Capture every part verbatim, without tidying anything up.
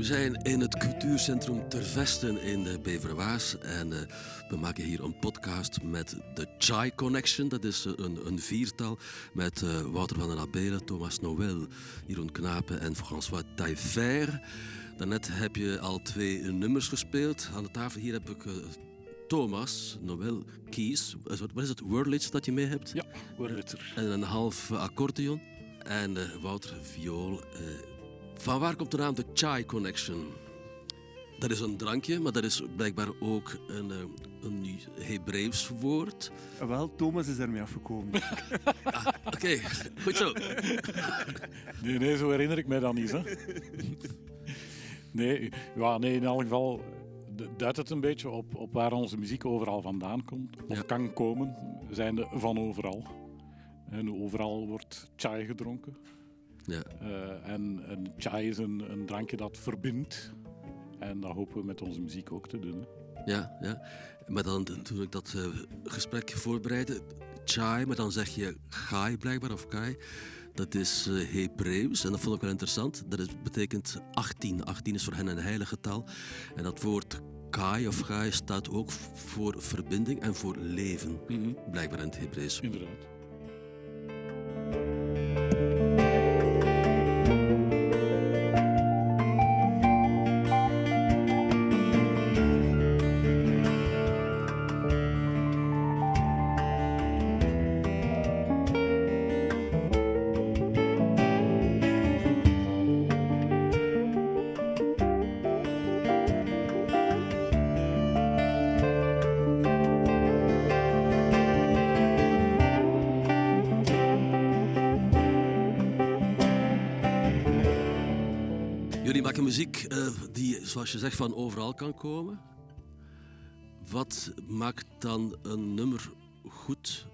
We zijn in het cultuurcentrum Ter Vesten in de Beverwaas en uh, we maken hier een podcast met The Chai Connection. Dat is uh, een, een viertal met uh, Wouter van den Abelen, Thomas Noël, Jeroen Knape en François Taillefer. Daarnet heb je al twee nummers gespeeld. Aan de tafel hier heb ik uh, Thomas Noël Kies. Wat is het? Wurlitzer dat je mee hebt? Ja, Wurlitzer. En een half uh, accordeon. En uh, Wouter viool. Uh, Van waar komt de naam The Chai Connection? Dat is een drankje, maar dat is blijkbaar ook een, een Hebreeuws woord. Wel, Thomas is ermee afgekomen. Ah, Oké, okay. Goed zo. Nee, nee, zo herinner ik mij dat niet. Hè? Nee, ja, nee, in elk geval duidt het een beetje op, op waar onze muziek overal vandaan komt. Of ja. Kan komen, zijn de van overal. En overal wordt chai gedronken. Ja. Uh, en, en chai is een, een drankje dat verbindt. En dat hopen we met onze muziek ook te doen. Ja, ja. Maar dan, toen ik dat uh, gesprek voorbereidde, chai, maar dan zeg je chai blijkbaar, of kai. Dat is uh, Hebreeuws en dat vond ik wel interessant. Dat is, betekent achttien. achttien is voor hen een heilige tal. En dat woord kai of chai staat ook voor verbinding en voor leven. Mm-hmm. Blijkbaar in het Hebreeuws. Inderdaad. Jullie maken muziek uh, die, zoals je zegt, van overal kan komen. Wat maakt dan een nummer goed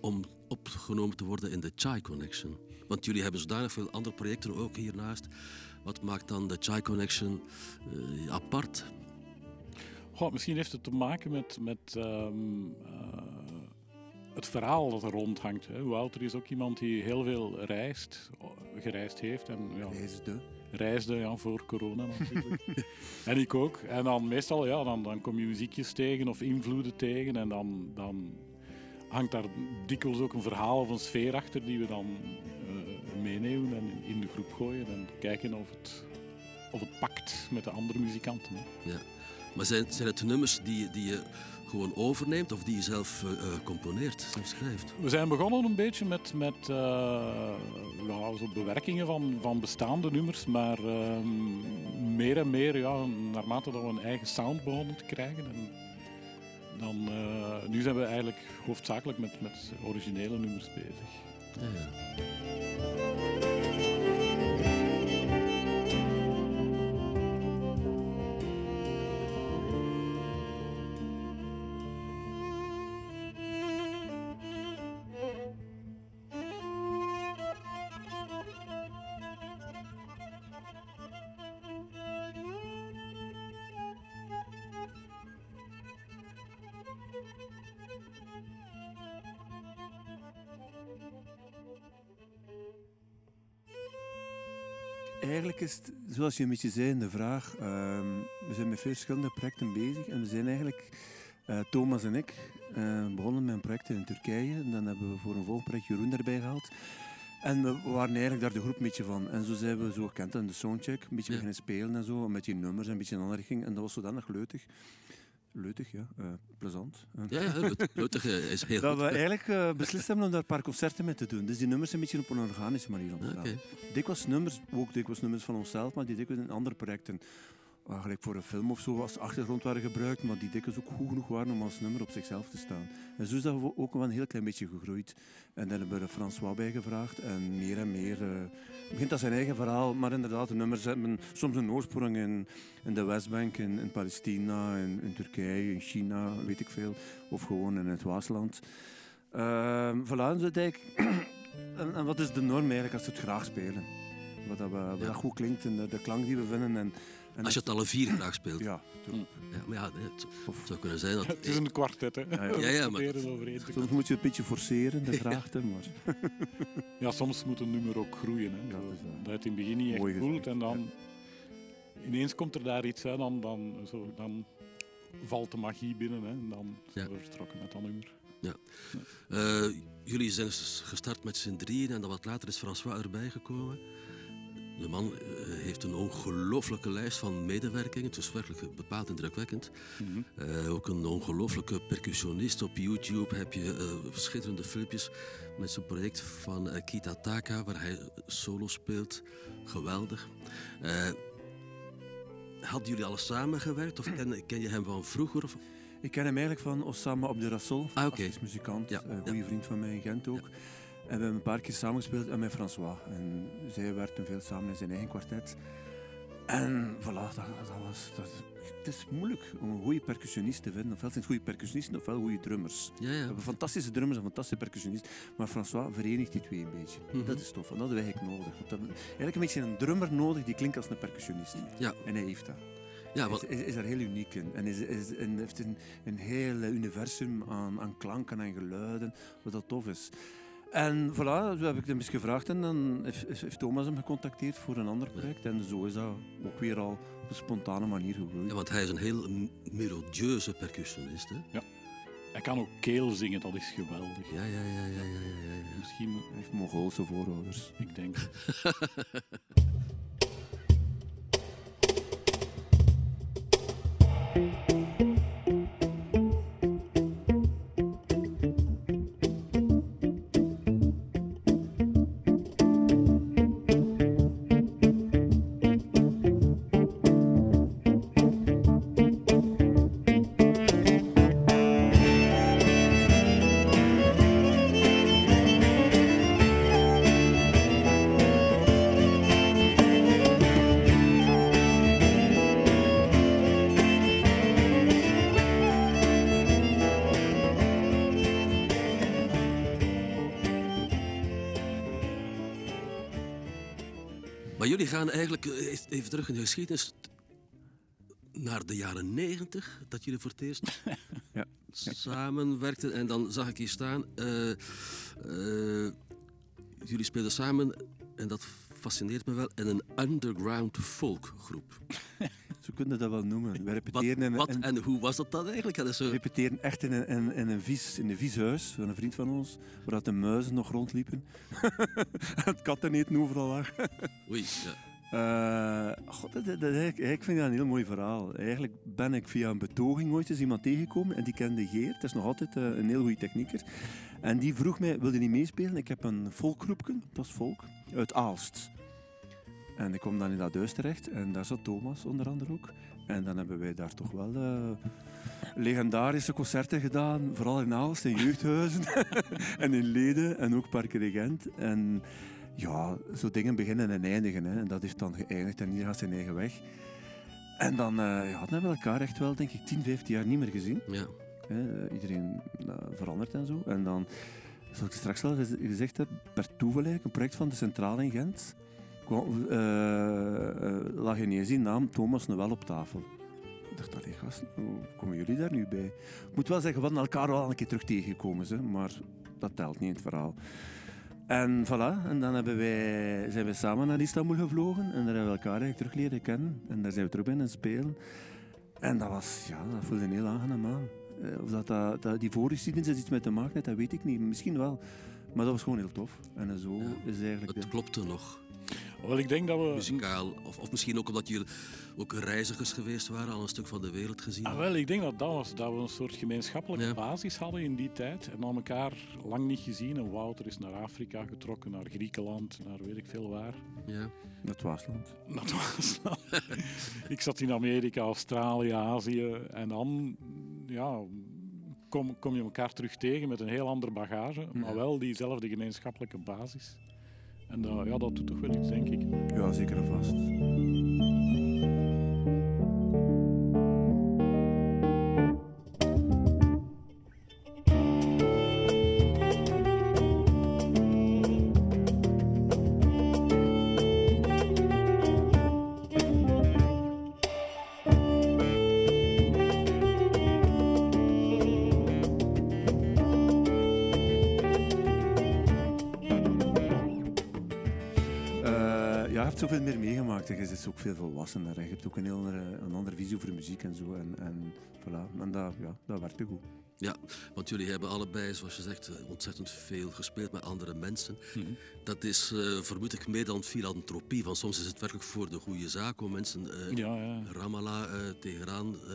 om opgenomen te worden in de Chai Connection? Want jullie hebben zodanig veel andere projecten ook hiernaast. Wat maakt dan de Chai Connection uh, apart? Goh, misschien heeft het te maken met, met um, uh, het verhaal dat er rondhangt. Hè. Wouter is ook iemand die heel veel reist, gereisd heeft. En, ja, reisde. Reisde, ja, voor corona natuurlijk. En ik ook. En dan meestal, ja, dan, dan kom je muziekjes tegen of invloeden tegen. En dan, dan hangt daar dikwijls ook een verhaal of een sfeer achter die we dan uh, meenemen en in de groep gooien. En kijken of het, of het pakt met de andere muzikanten. Hè. Ja. Maar zijn, zijn het nummers die, die je gewoon overneemt of die je zelf uh, componeert, zelf schrijft? We zijn begonnen een beetje met, met uh, ja, zo bewerkingen van, van bestaande nummers, maar uh, meer en meer, ja, naarmate dat we een eigen sound begonnen te krijgen. En dan, uh, nu zijn we eigenlijk hoofdzakelijk met, met originele nummers bezig. Ja, ja. Eigenlijk is het, zoals je een beetje zei in de vraag, uh, we zijn met veel verschillende projecten bezig. En we zijn eigenlijk, uh, Thomas en ik, uh, begonnen met een project in Turkije. En dan hebben we voor een volgend project Jeroen erbij gehaald. En we waren eigenlijk daar de groep een beetje van. En zo zijn we zo gekend aan de soundcheck, een beetje ja. beginnen spelen en zo, met die nummers en een beetje in een andere richting. En dat was zodanig leutig. Leutig, ja. Uh, plezant. Ja, ja, leutig is heel dat goed. Dat we eigenlijk uh, beslist hebben om daar een paar concerten mee te doen. Dus die nummers zijn een beetje op een organische manier ontstaan. Okay. Dikwijls nummers, ook dikwijls nummers van onszelf, maar die dikwijls in andere projecten. Uh, gelijk voor een film of zo, als achtergrond waren gebruikt, maar die dikwijls ook goed genoeg waren om als nummer op zichzelf te staan. En zo is dat we ook wel een heel klein beetje gegroeid. En dan hebben we François bijgevraagd en meer en meer... Uh, begint dat zijn eigen verhaal, maar inderdaad, de nummers hebben soms een oorsprong in, in de Westbank, in, in Palestina, in, in Turkije, in China, weet ik veel. Of gewoon in het Waasland. Uh, voilà, dus ik, en, en wat is de norm eigenlijk als ze het graag spelen? Wat dat, wat dat goed klinkt en de, de klank die we vinden. En, en als je het alle vier graag speelt. Ja, ja, maar ja, het, het zou kunnen zijn dat... Ja, het is een kwartet, hè. Ja, ja. Ja, ja, maar... Soms moet je het een beetje forceren, de vraagte, maar... Ja, soms moet een nummer ook groeien, hè. Ja, dus, uh, dat het in het begin niet echt gezegd, voelt en dan... Ja. Ineens komt er daar iets, hè, dan, dan, zo, dan valt de magie binnen, hè, en dan zijn we ja. vertrokken met dat nummer. Ja. Ja. Uh, jullie zijn gestart met z'n drieën en dan wat later is François erbij gekomen. De man heeft een ongelooflijke lijst van medewerkingen. Het is werkelijk bepaald indrukwekkend. Mm-hmm. uh, ook een ongelooflijke percussionist. Op YouTube heb je uh, schitterende filmpjes met zijn project van uh, Kita Taka, waar hij solo speelt. Geweldig. Uh, hadden jullie al samengewerkt of ken, ken je hem van vroeger? Of? Ik ken hem eigenlijk van Osama Abderrassol, ah, okay. Als muzikant, ja, een goede ja. vriend van mij in Gent ook. Ja. En we hebben een paar keer samengespeeld met François. En zij werkten veel samen in zijn eigen kwartet. En voilà, dat, dat was... Dat, het is moeilijk om een goede percussionist te vinden. Ofwel zijn het goede percussionisten, ofwel goede drummers. Ja, ja. We hebben fantastische drummers en fantastische percussionisten. Maar François verenigt die twee een beetje. Mm-hmm. Dat is tof, en dat hebben we eigenlijk nodig. Want we hebben eigenlijk een beetje een drummer nodig die klinkt als een percussionist. Ja. En hij heeft dat. Ja, wat... is, is, is daar heel uniek in. En is, is, en heeft een, een heel universum aan, aan klanken en geluiden, wat dat tof is. En voilà, zo heb ik hem eens gevraagd en dan heeft Thomas hem gecontacteerd voor een ander project. En zo is dat ook weer al op een spontane manier gegroeid. Ja, want hij is een heel melodieuze percussionist, hè? Ja. Hij kan ook keel zingen, dat is geweldig. Ja, ja, ja, ja, ja, ja, ja. Misschien heeft Mongoolse voorouders. Ik denk. Jullie gaan eigenlijk even terug in de geschiedenis naar de jaren negentig, dat jullie voor het eerst ja. samenwerkten. En dan zag ik hier staan, uh, uh, jullie speelden samen, en dat fascineert me wel, in een underground folkgroep. Zo kunnen dat wel noemen. We repeteren wat, in, wat en, en hoe was dat dan eigenlijk? Dat is zo... We repeteren echt in een, in, in een vies, in een vies huis van een vriend van ons, waar de muizen nog rondliepen. Het katten eten overal lag. Oei, ja. Uh, God, dat, dat, dat, ik vind dat een heel mooi verhaal. Eigenlijk ben ik via een betoging ooit eens iemand tegengekomen en die kende Geert. Dat is nog altijd uh, een heel goede technieker. En die vroeg mij, wil je niet meespelen? Ik heb een volkgroepje, dat is volk, uit Aalst. En ik kwam dan in dat huis terecht en daar zat Thomas onder andere ook. En dan hebben wij daar toch wel uh, legendarische concerten gedaan. Vooral in Aalst, in jeugdhuizen en in Lede en ook Park Regent. En ja, zo dingen beginnen en eindigen. Hè. En dat heeft dan geëindigd en iedereen gaat zijn eigen weg. En dan, uh, ja, dan hebben we elkaar echt wel, denk ik, tien, vijftien jaar niet meer gezien. Ja. Hè, iedereen uh, verandert en zo. En dan, zoals ik straks al gezegd heb, per toeval eigenlijk, een project van de Centrale in Gent... Uh, uh, lag ineens die naam Thomas Noël op tafel. Ik dacht, allee gasten, hoe komen jullie daar nu bij? Ik moet wel zeggen, we hadden elkaar al een keer terug tegengekomen, hè, maar dat telt niet in het verhaal. En voilà, en dan hebben wij, zijn we samen naar Istanbul gevlogen en daar hebben we elkaar eigenlijk terug leren kennen. En daar zijn we terug bij gaan spelen. En dat was, ja, dat voelde een heel aangenaam aan. Of dat, dat, dat die voorgeschiedenis is iets met te maken heeft, dat weet ik niet. Misschien wel. Maar dat was gewoon heel tof. En zo ja, is eigenlijk... Het de... klopte nog. Wel, ik denk dat we... Muzikaal. Of, of misschien ook omdat jullie ook reizigers geweest waren, al een stuk van de wereld gezien. Ah, wel, ik denk dat dat was. Dat we een soort gemeenschappelijke ja. basis hadden in die tijd. En aan elkaar lang niet gezien. En Wouter is naar Afrika getrokken, naar Griekenland, naar weet ik veel waar. Ja. Naar het Waasland. Naar het Waasland. Ik zat in Amerika, Australië, Azië. En dan... Ja, kom, kom je elkaar terug tegen met een heel andere bagage, maar wel diezelfde gemeenschappelijke basis. En dat, ja, dat doet toch wel iets, denk ik. Ja, zeker en vast. Zoveel meer meegemaakt. Je bent ook veel volwassener. Je hebt ook een heel andere, een andere visie over muziek en zo. En, en, voilà. En dat, ja, dat werkte goed. Ja, want jullie hebben allebei, zoals je zegt, ontzettend veel gespeeld met andere mensen. Mm-hmm. Dat is uh, vermoed ik meer dan filantropie, want soms is het werkelijk voor de goede zaak om mensen, uh, ja, ja. Ramallah, uh, Teheran, uh,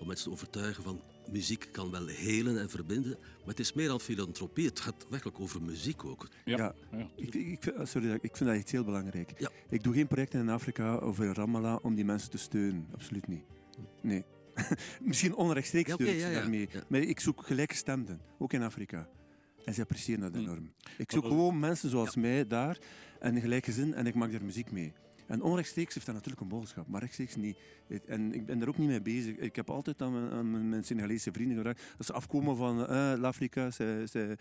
om mensen te overtuigen van muziek kan wel helen en verbinden, maar het is meer dan filantropie, het gaat werkelijk over muziek ook. Ja, ja. ja. Ik, ik, sorry, ik vind dat iets heel belangrijk. Ja. Ik doe geen projecten in Afrika over Ramallah om die mensen te steunen, absoluut niet. Nee. Misschien onrechtstreeks durf ik daarmee. Maar ik zoek gelijkgestemden, ook in Afrika. En ze appreciëren dat enorm. Ik zoek gewoon mensen zoals ja. mij daar, en in gelijke zin, en ik maak daar muziek mee. En onrechtstreeks heeft dat natuurlijk een boodschap, maar rechtstreeks niet. En ik ben daar ook niet mee bezig. Ik heb altijd aan mijn, aan mijn Senegalese vrienden gevraagd, als ze afkomen van eh, Afrika, ze, ze,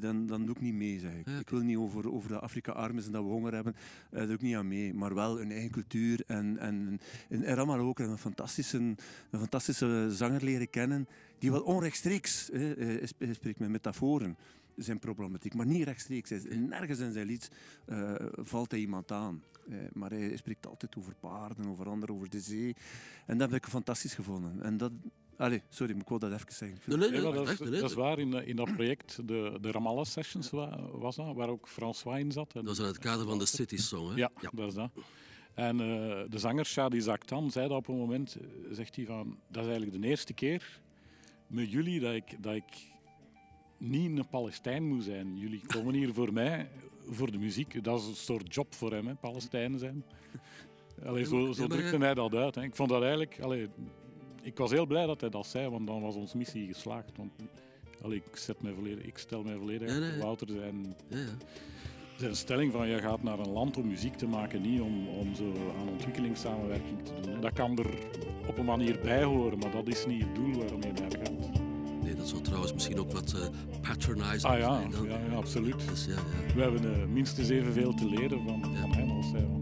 dan, dan doe ik niet mee, zeg ik. Ja. Ik wil niet over, over dat Afrika arm is en dat we honger hebben, eh, daar doe ik niet aan mee. Maar wel een eigen cultuur en, en, en, en Ramallah ook een fantastische, een fantastische zanger leren kennen, die wel onrechtstreeks, eh, spreekt met metaforen, zijn problematiek, maar niet rechtstreeks. Nergens in zijn lied uh, valt hij iemand aan. Uh, maar hij spreekt altijd over paarden, over anderen, over de zee. En dat heb ik fantastisch gevonden. En dat... Allee, sorry, ik wou dat even zeggen. Nee, nee, nee, ja, dat, is, dat is waar, in, in dat project, de, de Ramallah Sessions was dat, waar ook François in zat. Dat was in het kader van de City Song, hè? Ja, ja. dat is dat. En uh, de zanger Shadi Zaktan zei dat op een moment, zegt hij van, dat is eigenlijk de eerste keer met jullie dat ik... Dat ik niet een Palestijn moet zijn. Jullie komen hier voor mij, voor de muziek. Dat is een soort job voor hem, hè. Palestijnen zijn. Allee, zo zo drukte hij dat uit. Hè. Ik vond dat eigenlijk... Allee, ik was heel blij dat hij dat zei, want dan was onze missie geslaagd. Want, allee, ik, zet mij volledig, ik stel mij volledig ja, nee. Wouter zijn, ja, ja. zijn stelling van... Je gaat naar een land om muziek te maken, niet om, om zo aan ontwikkelingssamenwerking te doen. Hè. Dat kan er op een manier bij horen, maar dat is niet het doel waarom je naar gaat. Nee, dat zou trouwens misschien ook wat uh, patronizing ah, ja, zijn. Dan. Ja, ja, absoluut. Dus, ja, ja. We hebben uh, minstens evenveel te leren van, ja. van hen als zij.